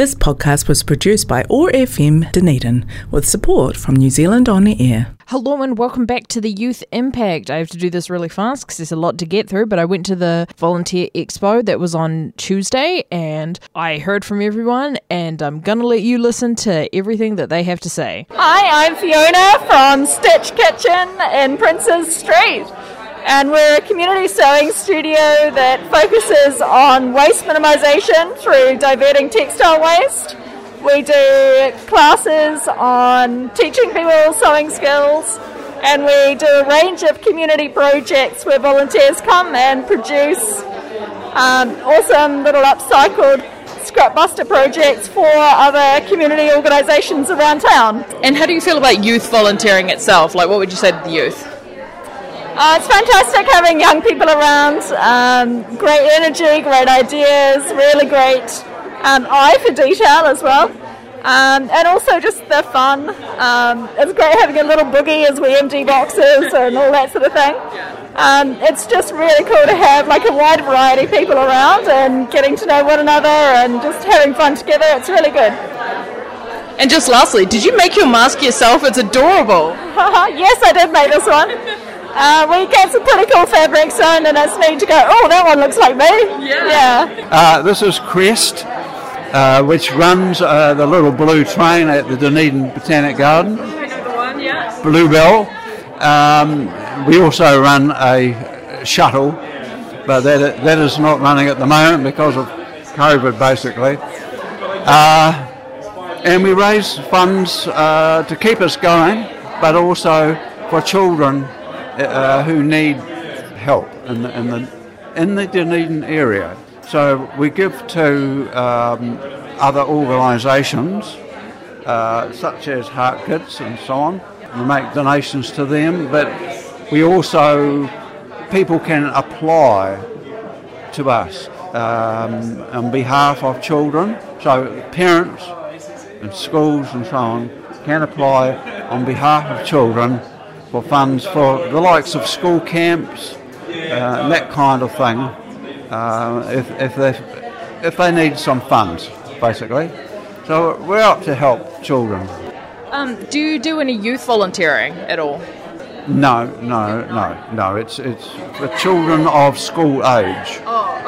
This podcast was produced by ORFM Dunedin with support from New Zealand On Air. Hello and welcome back to the Youth Impact. I have to do this really fast because there's a lot to get through, but I went to the Volunteer Expo that was on Tuesday and I heard from everyone, and I'm going to let you listen to everything that they have to say. Hi, I'm Fiona from Stitch Kitchen in Princes Street, and we're a community sewing studio that focuses on waste minimisation through diverting textile waste. We do classes on teaching people sewing skills, and we do a range of community projects where volunteers come and produce awesome little upcycled scrapbuster projects for other community organisations around town. And how do you feel about youth volunteering itself? Like, what would you say to the youth? It's fantastic having young people around, great energy, great ideas, really great eye for detail as well, and also just the fun. It's great having a little boogie as we empty boxes and all that sort of thing. It's just really cool to have like a wide variety of people around and getting to know one another and just having fun together. It's really good. And just lastly, did you make your mask yourself? It's adorable. Yes, I did make this one. We get some pretty cool fabrics on, and it's neat to go, oh, that one looks like me. Yeah. This is Crest, which runs the little blue train at the Dunedin Botanic Garden. Bluebell. We also run a shuttle, but that is not running at the moment because of COVID, basically. And we raise funds to keep us going, but also for children who need help in the Dunedin area. So we give to other organisations such as Heart Kids and so on. We make donations to them, but we also, people can apply to us on behalf of children. So parents and schools and so on can apply on behalf of children for funds for the likes of school camps, and that kind of thing, if they need some funds, basically. So we're out to help children. Do you do any youth volunteering at all? No. It's for children of school age.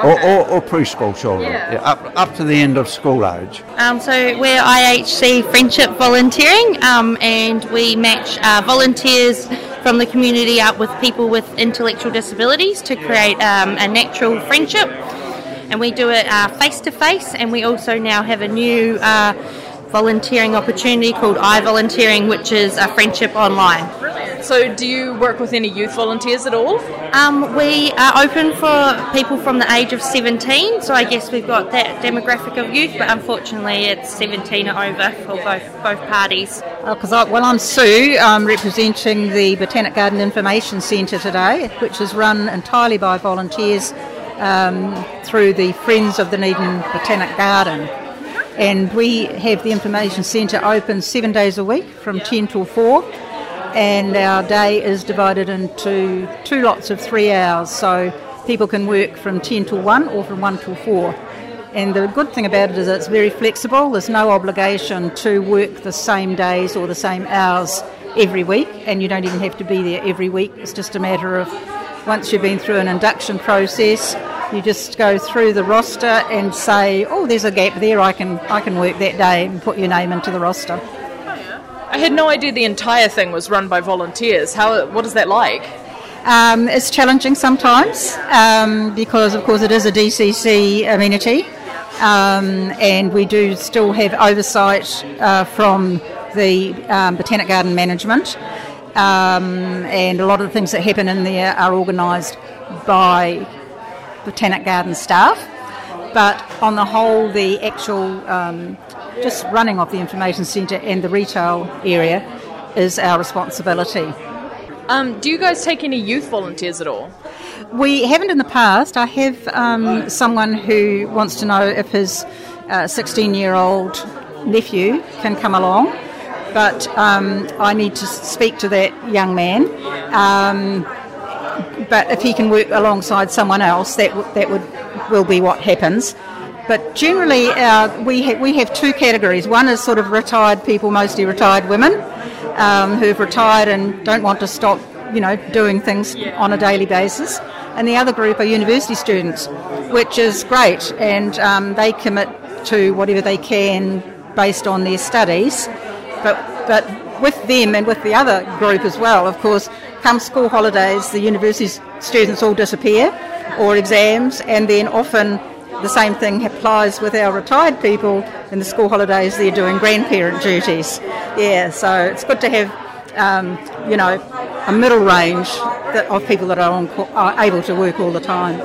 Or preschool children, up to the end of school age. So we're IHC Friendship Volunteering, and we match volunteers from the community up with people with intellectual disabilities to create a natural friendship. And we do it face-to-face, and we also now have a new volunteering opportunity called iVolunteering, which is a friendship online. So do you work with any youth volunteers at all? We are open for people from the age of 17, so I guess we've got that demographic of youth, but unfortunately it's 17 or over for both parties. Well, I'm Sue. I'm representing the Botanic Garden Information Centre today, which is run entirely by volunteers through the Friends of the Needham Botanic Garden. And we have the Information Centre open 7 days a week from 10 till 4. And our day is divided into two lots of 3 hours, so people can work from 10 till 1 or from 1 till 4. And the good thing about it is it's very flexible. There's no obligation to work the same days or the same hours every week, and you don't even have to be there every week. It's just a matter of, once you've been through an induction process, you just go through the roster and say, oh, there's a gap there, I can work that day, and put your name into the roster. I had no idea the entire thing was run by volunteers. What is that like? It's challenging sometimes because, of course, it is a DCC amenity, and we do still have oversight from the Botanic Garden management, and a lot of the things that happen in there are organised by Botanic Garden staff. But on the whole, the actual just running of the information centre and the retail area is our responsibility. Do you guys take any youth volunteers at all? We haven't in the past. I have someone who wants to know if his 16-year-old nephew can come along, but I need to speak to that young man. But if he can work alongside someone else, that will be what happens. But generally, we have two categories. One is sort of retired people, mostly retired women, who've retired and don't want to stop, you know, doing things on a daily basis. And the other group are university students, which is great, and they commit to whatever they can based on their studies. But with them and with the other group as well, of course, come school holidays, the university students all disappear, or exams, and then often the same thing applies with our retired people. In the school holidays, they're doing grandparent duties. Yeah, so it's good to have, you know, a middle range of people that are able to work all the time.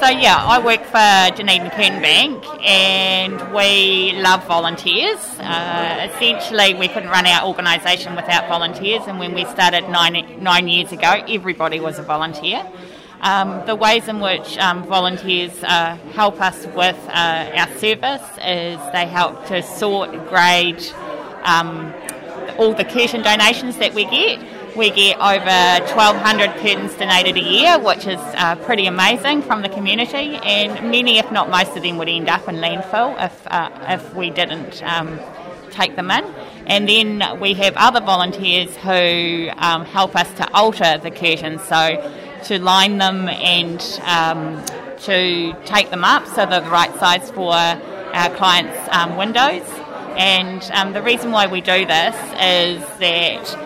So yeah, I work for Dunedin Kurtain Bank, and we love volunteers. Essentially, we couldn't run our organisation without volunteers, and when we started nine years ago, everybody was a volunteer. The ways in which volunteers help us with our service is they help to sort, grade all the curtain donations that we get. We get over 1,200 curtains donated a year, which is pretty amazing from the community, and many, if not most of them, would end up in landfill if we didn't take them in. And then we have other volunteers who help us to alter the curtains, so to line them and to take them up so they're the right size for our clients' windows. And the reason why we do this is that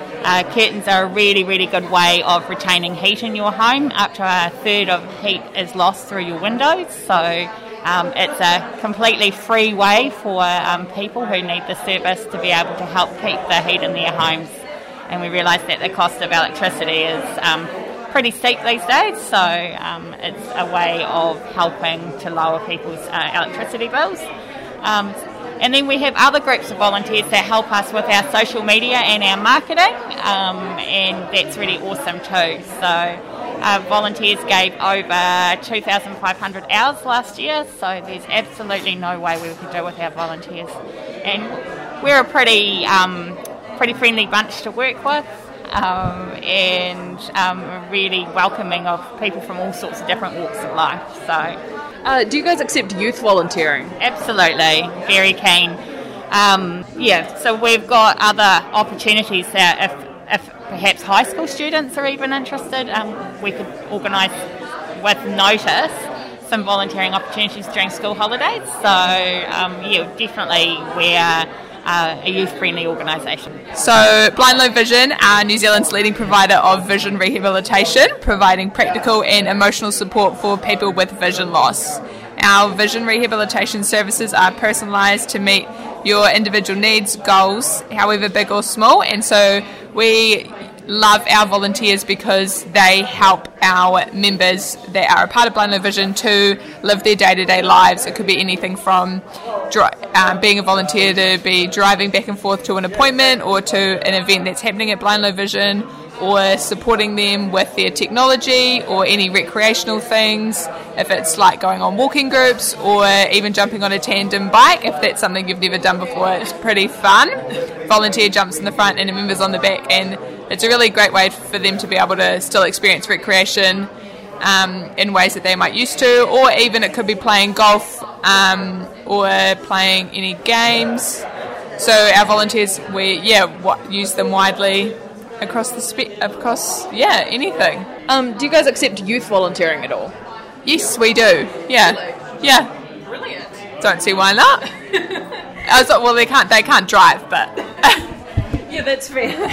curtains are a really, really good way of retaining heat in your home. Up to a third of heat is lost through your windows, so it's a completely free way for people who need the service to be able to help keep the heat in their homes. And we realise that the cost of electricity is pretty steep these days, so it's a way of helping to lower people's electricity bills. And then we have other groups of volunteers that help us with our social media and our marketing, and that's really awesome too. So volunteers gave over 2,500 hours last year, so there's absolutely no way we could do without volunteers. And we're a pretty friendly bunch to work with, and really welcoming of people from all sorts of different walks of life. So. Do you guys accept youth volunteering? Absolutely, very keen. So we've got other opportunities there. If perhaps high school students are even interested, we could organise with notice some volunteering opportunities during school holidays. So definitely we're a youth-friendly organisation. So Blind Low Vision are New Zealand's leading provider of vision rehabilitation, providing practical and emotional support for people with vision loss. Our vision rehabilitation services are personalised to meet your individual needs, goals, however big or small, and so we love our volunteers because they help our members that are a part of Blind Low Vision to live their day-to-day lives. It could be anything from being a volunteer to be driving back and forth to an appointment or to an event that's happening at Blind Low Vision, or supporting them with their technology or any recreational things, if it's like going on walking groups or even jumping on a tandem bike, if that's something you've never done before. It's pretty fun. Volunteer jumps in the front and a member's on the back, and it's a really great way for them to be able to still experience recreation in ways that they might used to, or even it could be playing golf or playing any games. So our volunteers, we use them widely across the anything. Do you guys accept youth volunteering at all? Yes, we do. Yeah. Brilliant. Don't see why not. I was like, well, they can't drive, but yeah, that's fair.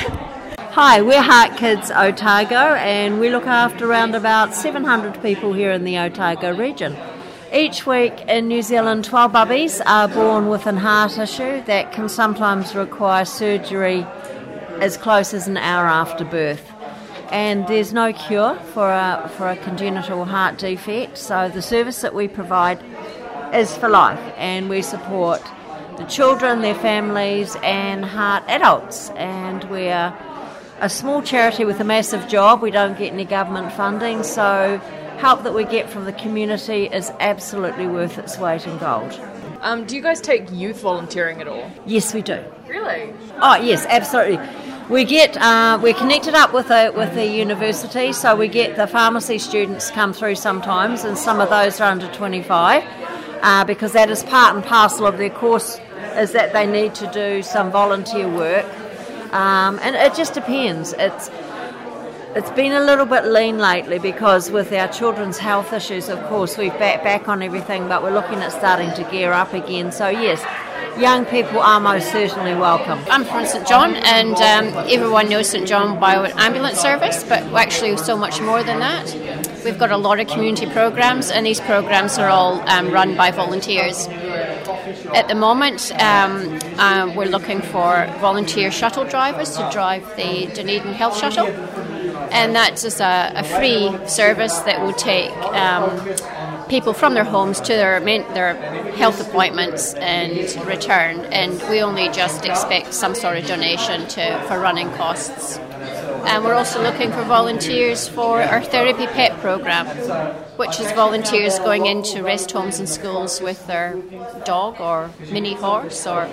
Hi, we're Heart Kids Otago, and we look after around about 700 people here in the Otago region. Each week in New Zealand, 12 bubbies are born with a heart issue that can sometimes require surgery as close as an hour after birth. And there's no cure for a congenital heart defect, so the service that we provide is for life, and we support the children, their families, and heart adults. And we're a small charity with a massive job. We don't get any government funding, so help that we get from the community is absolutely worth its weight in gold. Do you guys take youth volunteering at all? Yes, we do. Really? Oh, yes, absolutely. We get we're connected up with a university, so we get the pharmacy students come through sometimes, and some of those are under 25. because that is part and parcel of their course, is that they need to do some volunteer work. And it just depends. It's been a little bit lean lately because with our children's health issues, of course, we've back on everything, but we're looking at starting to gear up again. So yes, young people are most certainly welcome. I'm from St John, and everyone knows St John by an ambulance service, but we're actually so much more than that. We've got a lot of community programs, and these programs are all run by volunteers. At the moment, we're looking for volunteer shuttle drivers to drive the Dunedin Health Shuttle. And that's just a free service that will take people from their homes to their health appointments and return. And we only just expect some sort of donation for running costs. And we're also looking for volunteers for our therapy pet program, which is volunteers going into rest homes and schools with their dog or mini horse or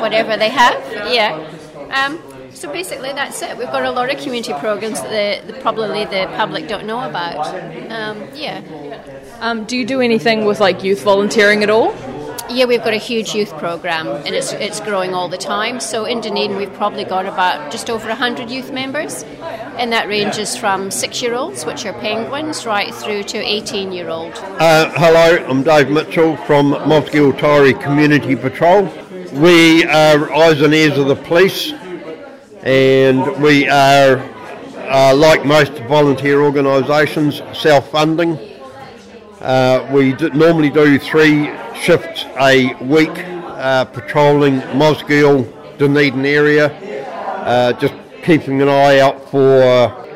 whatever they have. Yeah. So basically that's it. We've got a lot of community programs that probably the public don't know about. Do you do anything with like youth volunteering at all? Yeah, we've got a huge youth program, and it's growing all the time. So in Dunedin we've probably got about just over 100 youth members, and that ranges from 6-year-olds, which are penguins, right through to 18-year-old. Hello, I'm Dave Mitchell from Mosgiel Taieri Community Patrol. We are eyes and ears of the police. And we are, like most volunteer organisations, self-funding. We normally do 3 shifts a week, patrolling Mosgiel, Dunedin area, just keeping an eye out for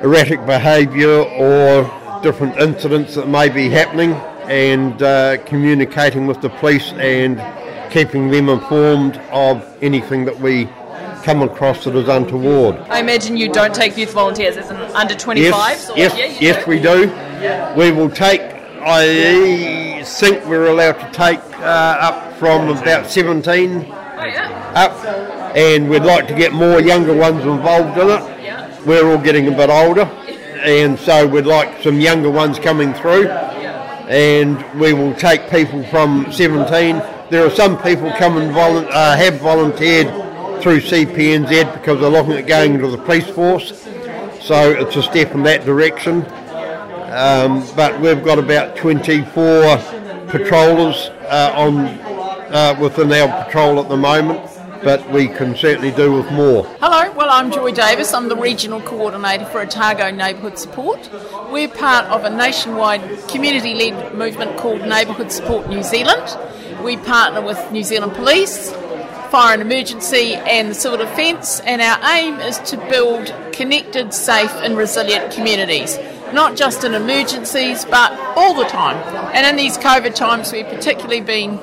erratic behaviour or different incidents that may be happening, and communicating with the police and keeping them informed of anything that we come across that is untoward. I imagine you don't take youth volunteers as an under 25s? Yes, we do. Yeah. We will take, I think we're allowed to take up from about 17 up, and we'd like to get more younger ones involved in it. Yeah. We're all getting a bit older, and so we'd like some younger ones coming through, and we will take people from 17. There are some people come and have volunteered through CPNZ because they're looking at going to the police force, so it's a step in that direction. But we've got about 24 patrollers within our patrol at the moment, but we can certainly do with more. Hello, well I'm Joy Davis, I'm the Regional Coordinator for Otago Neighbourhood Support. We're part of a nationwide community-led movement called Neighbourhood Support New Zealand. We partner with New Zealand Police, Fire and Emergency and the Civil Defence, and our aim is to build connected, safe and resilient communities, not just in emergencies but all the time. And in these COVID times we've particularly been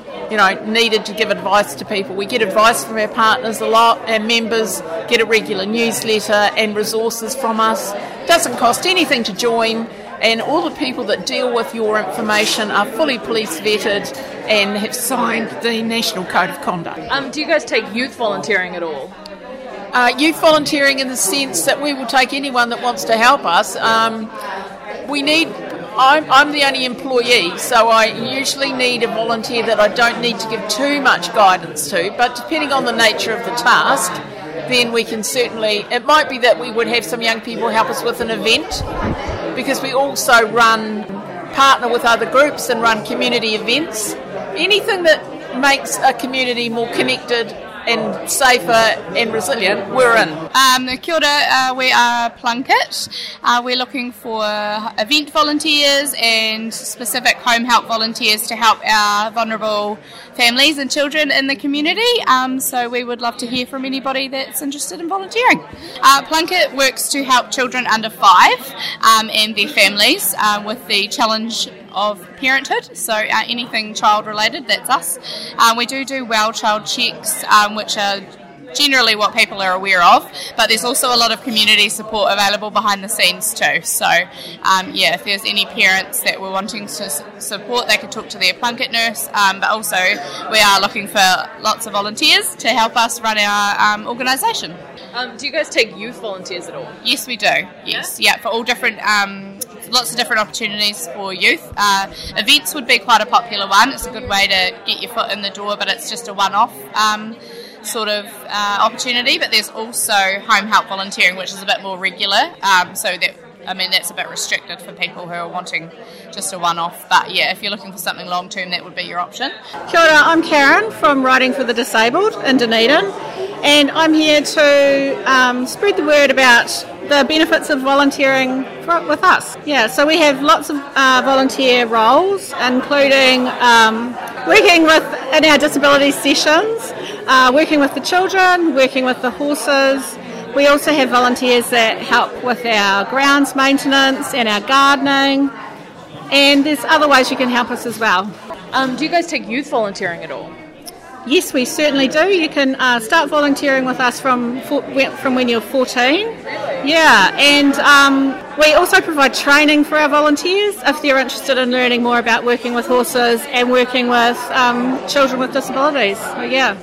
needed to give advice to people. We get advice from our partners a lot, and members get a regular newsletter and resources from us. It doesn't cost anything to join, and all the people that deal with your information are fully police vetted and have signed the National Code of Conduct. Do you guys take youth volunteering at all? Youth volunteering in the sense that we will take anyone that wants to help us. I'm the only employee, so I usually need a volunteer that I don't need to give too much guidance to, but depending on the nature of the task, then we can certainly, it might be that we would have some young people help us with an event, because we also partner with other groups and run community events. Anything that makes a community more connected and safer and resilient, we're in. Kia ora, we are Plunket. We're looking for event volunteers and specific home help volunteers to help our vulnerable families and children in the community. So we would love to hear from anybody that's interested in volunteering. Plunket works to help children under 5 and their families with the challenge of parenthood, so anything child related, that's us. We do well child checks, which are generally what people are aware of, but there's also a lot of community support available behind the scenes too, so if there's any parents that were wanting to support, they could talk to their Plunket nurse, but also we are looking for lots of volunteers to help us run our organisation. Do you guys take youth volunteers at all? Yes, we do. Yes, yeah, for all different lots of different opportunities for youth. Events would be quite a popular one. It's a good way to get your foot in the door, but it's just a one-off opportunity. But there's also home help volunteering, which is a bit more regular, that's a bit restricted for people who are wanting just a one-off. But yeah, if you're looking for something long-term, that would be your option. Kia ora, I'm Karen from Riding for the Disabled in Dunedin, and I'm here to spread the word about the benefits of volunteering with us. Yeah, so we have lots of volunteer roles, including working in our disability sessions, working with the children, working with the horses. We also have volunteers that help with our grounds maintenance and our gardening, and there's other ways you can help us as well. Do you guys take youth volunteering at all? Yes, we certainly do. You can start volunteering with us from when you're 14. Really? Yeah, and we also provide training for our volunteers if they're interested in learning more about working with horses and working with children with disabilities. So, yeah.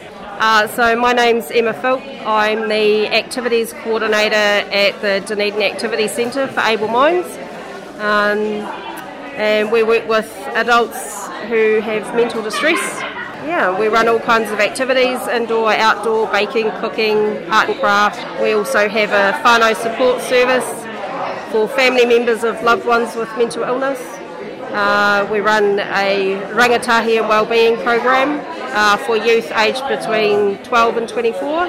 So my name's Emma Philp. I'm the Activities Coordinator at the Dunedin Activity Centre for Able Minds. And we work with adults who have mental distress. Yeah, we run all kinds of activities, indoor, outdoor, baking, cooking, art and craft. We also have a whānau support service for family members of loved ones with mental illness. We run a rangatahi and wellbeing program for youth aged between 12 and 24,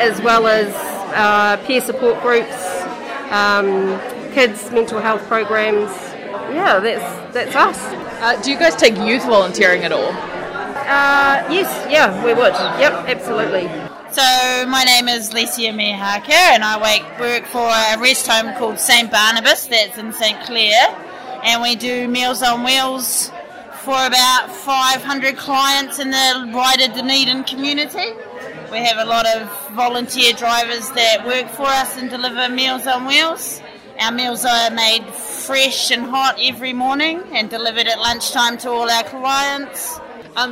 as well as peer support groups, kids' mental health programs. Yeah, that's us. Do you guys take youth volunteering at all? Yes, yeah, we would. Yep, absolutely. So my name is Lacey Amirhake, and I work for a rest home called St Barnabas, that's in St Clair, and we do Meals on Wheels for about 500 clients in the wider Dunedin community. We have a lot of volunteer drivers that work for us and deliver Meals on Wheels. Our meals are made fresh and hot every morning and delivered at lunchtime to all our clients.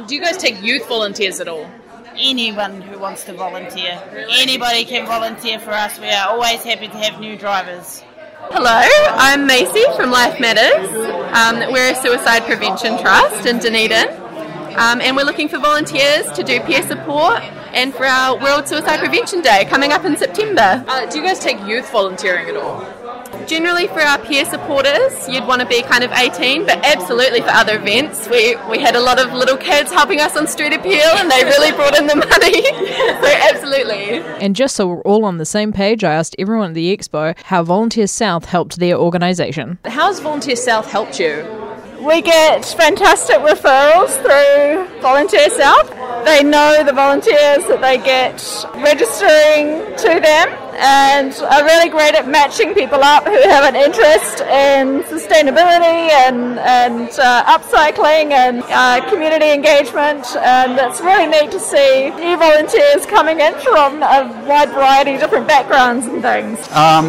Do you guys take youth volunteers at all? Anyone who wants to volunteer. Really? Anybody can volunteer for us. We are always happy to have new drivers. Hello, I'm Macy from Life Matters. We're a suicide prevention trust in Dunedin, and we're looking for volunteers to do peer support and for our World Suicide Prevention Day coming up in September. Do you guys take youth volunteering at all? Generally for our peer supporters, you'd want to be kind of 18, but absolutely for other events. We had a lot of little kids helping us on street appeal, and they really brought in the money, so absolutely. And just so we're all on the same page, I asked everyone at the expo how Volunteer South helped their organisation. How's Volunteer South helped you? We get fantastic referrals through Volunteer South. They know the volunteers that they get registering to them, and are really great at matching people up who have an interest in sustainability and upcycling and community engagement. And it's really neat to see new volunteers coming in from a wide variety of different backgrounds and things.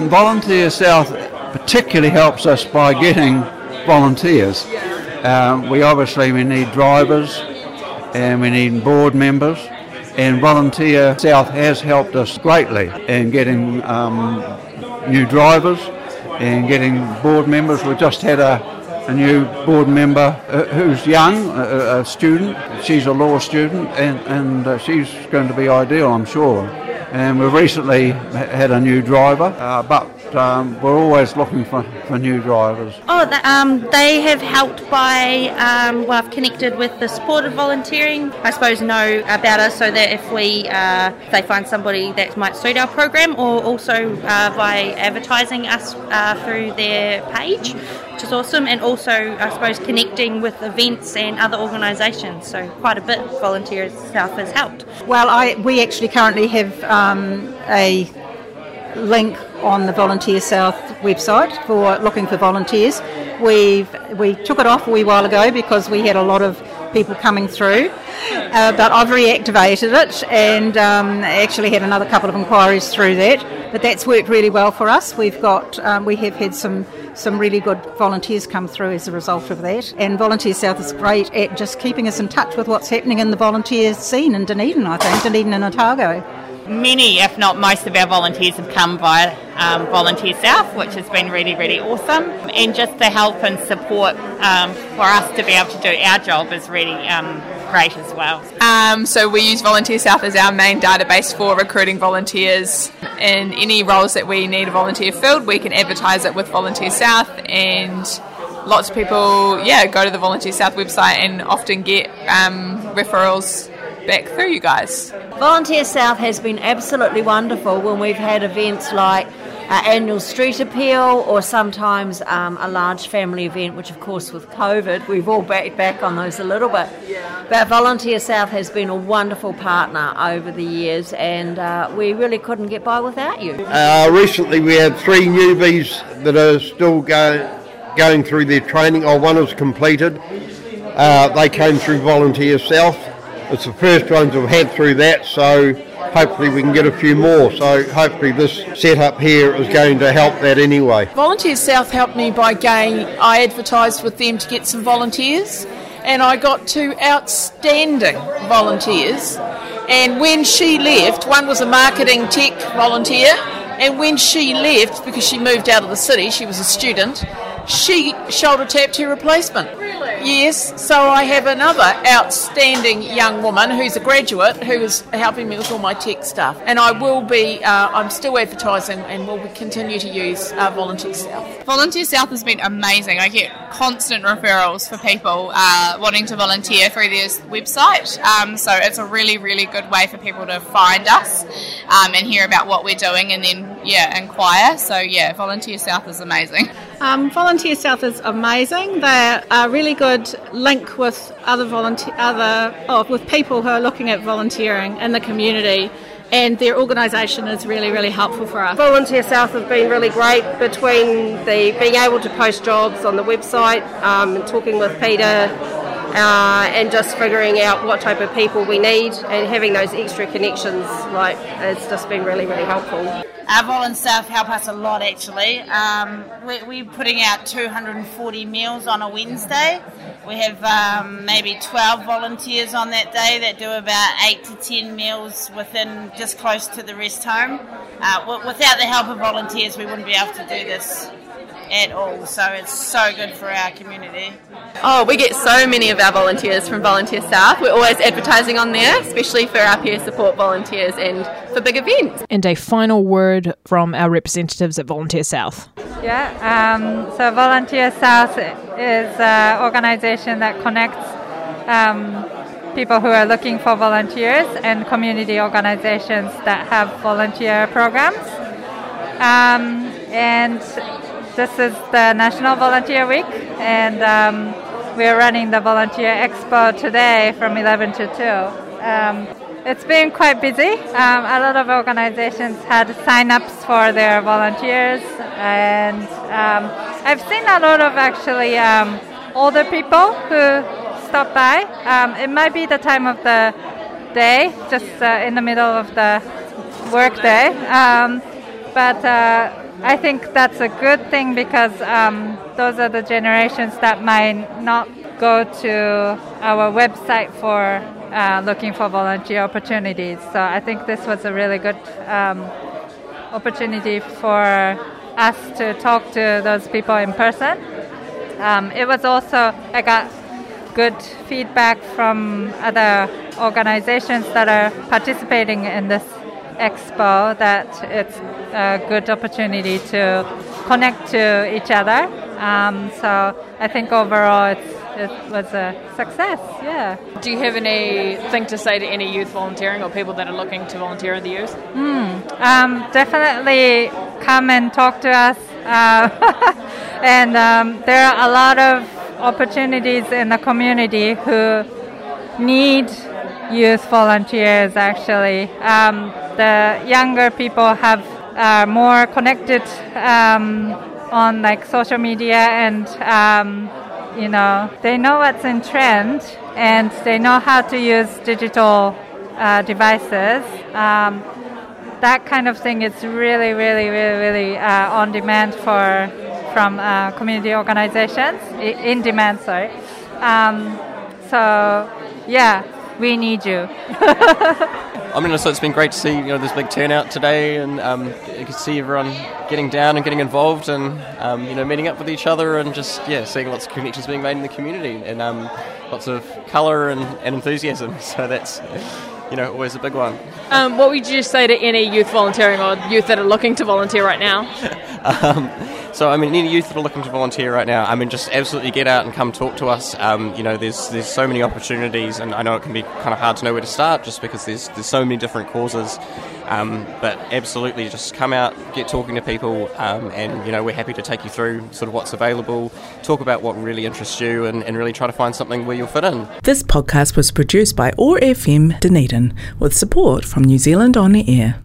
Volunteer South particularly helps us by getting volunteers. We need drivers and we need board members. And Volunteer South has helped us greatly in getting new drivers and getting board members. We just had a new board member who's young, a student. She's a law student, and she's going to be ideal, I'm sure. And we've recently had a new driver, but we're always looking for new drivers. They have helped by, I've connected with the sport of volunteering. I suppose know about us so that if they find somebody that might suit our program, or also by advertising us through their page, which is awesome, and also, I suppose, connecting with events and other organisations. So quite a bit Volunteer South has helped. Well, we actually currently have a link on the Volunteer South website for looking for volunteers. We took it off a wee while ago because we had a lot of people coming through, but I've reactivated it and actually had another couple of inquiries through that. But that's worked really well for us. We've got we have had some really good volunteers come through as a result of that. And Volunteer South is great at just keeping us in touch with what's happening in the volunteer scene in Dunedin, I think, Dunedin and Otago. Many, if not most, of our volunteers have come via Volunteer South, which has been really, really awesome. And just the help and support for us to be able to do our job is really great as well. So we use Volunteer South as our main database for recruiting volunteers. In any roles that we need a volunteer filled, we can advertise it with Volunteer South, and lots of people, go to the Volunteer South website and often get referrals back through you guys. Volunteer South has been absolutely wonderful when we've had events like our annual street appeal, or sometimes a large family event, which of course with COVID we've all backed back on those a little bit. Yeah. But Volunteer South has been a wonderful partner over the years, and we really couldn't get by without you. Recently we had three newbies that are still going through their training, or one was completed. They came through Volunteer South. It's the first ones we've had through that, so hopefully we can get a few more. So hopefully this setup here is going to help that anyway. Volunteer South helped me by I advertised with them to get some volunteers, and I got two outstanding volunteers. And when she left, one was a marketing tech volunteer, and when she left, because she moved out of the city, she was a student, she shoulder tapped her replacement. Really? Yes, so I have another outstanding young woman who's a graduate who is helping me with all my tech stuff, and I will be I'm still advertising and will continue to use Volunteer South. Volunteer South has been amazing. I get constant referrals for people wanting to volunteer through their website, so it's a really, really good way for people to find us and hear about what we're doing, and then inquire. So Volunteer South is amazing. Volunteer South is amazing. They're a really good link with with people who are looking at volunteering in the community, and their organisation is really, really helpful for us. Volunteer South has been really great, between the being able to post jobs on the website, and talking with Peter, and just figuring out what type of people we need, and having those extra connections, it's just been really, really helpful. Our volunteer staff help us a lot, actually. We're putting out 240 meals on a Wednesday. We have maybe 12 volunteers on that day that do about 8 to 10 meals within, just close to the rest home. Without the help of volunteers, we wouldn't be able to do this at all, so it's so good for our community. Oh, we get so many of our volunteers from Volunteer South. We're always advertising on there, especially for our peer support volunteers and for big events. And a final word from our representatives at Volunteer South. So Volunteer South is an organisation that connects people who are looking for volunteers and community organisations that have volunteer programs. And this is the National Volunteer Week, and we're running the Volunteer Expo today from 11 to 2. It's been quite busy. A lot of organizations had sign-ups for their volunteers, and I've seen a lot of older people who stop by. It might be the time of the day, just in the middle of the work day, but I think that's a good thing, because those are the generations that might not go to our website for looking for volunteer opportunities. So I think this was a really good opportunity for us to talk to those people in person. It was also, I got good feedback from other organizations that are participating in this expo, that it's a good opportunity to connect to each other, so I think overall it was a success. Do you have anything to say to any youth volunteering, or people that are looking to volunteer in the youth? Definitely come and talk to us, and there are a lot of opportunities in the community who need youth volunteers, actually. The younger people are more connected on social media, and they know what's in trend, and they know how to use digital devices. That kind of thing is really, really, really, really on demand from community organizations. In demand, sorry. So, we need you. I mean, so it's been great to see, this big turnout today, and you can see everyone getting down and getting involved, and meeting up with each other, and just seeing lots of connections being made in the community, and lots of colour and enthusiasm. So that's always a big one. What would you say to any youth volunteering or youth that are looking to volunteer right now? Any youth that are looking to volunteer right now, just absolutely get out and come talk to us. There's so many opportunities, and I know it can be kind of hard to know where to start just because there's so many different causes. But absolutely, just come out, get talking to people, and we're happy to take you through sort of what's available, talk about what really interests you, and really try to find something where you'll fit in. This podcast was produced by ORFM Dunedin with support from New Zealand On the Air.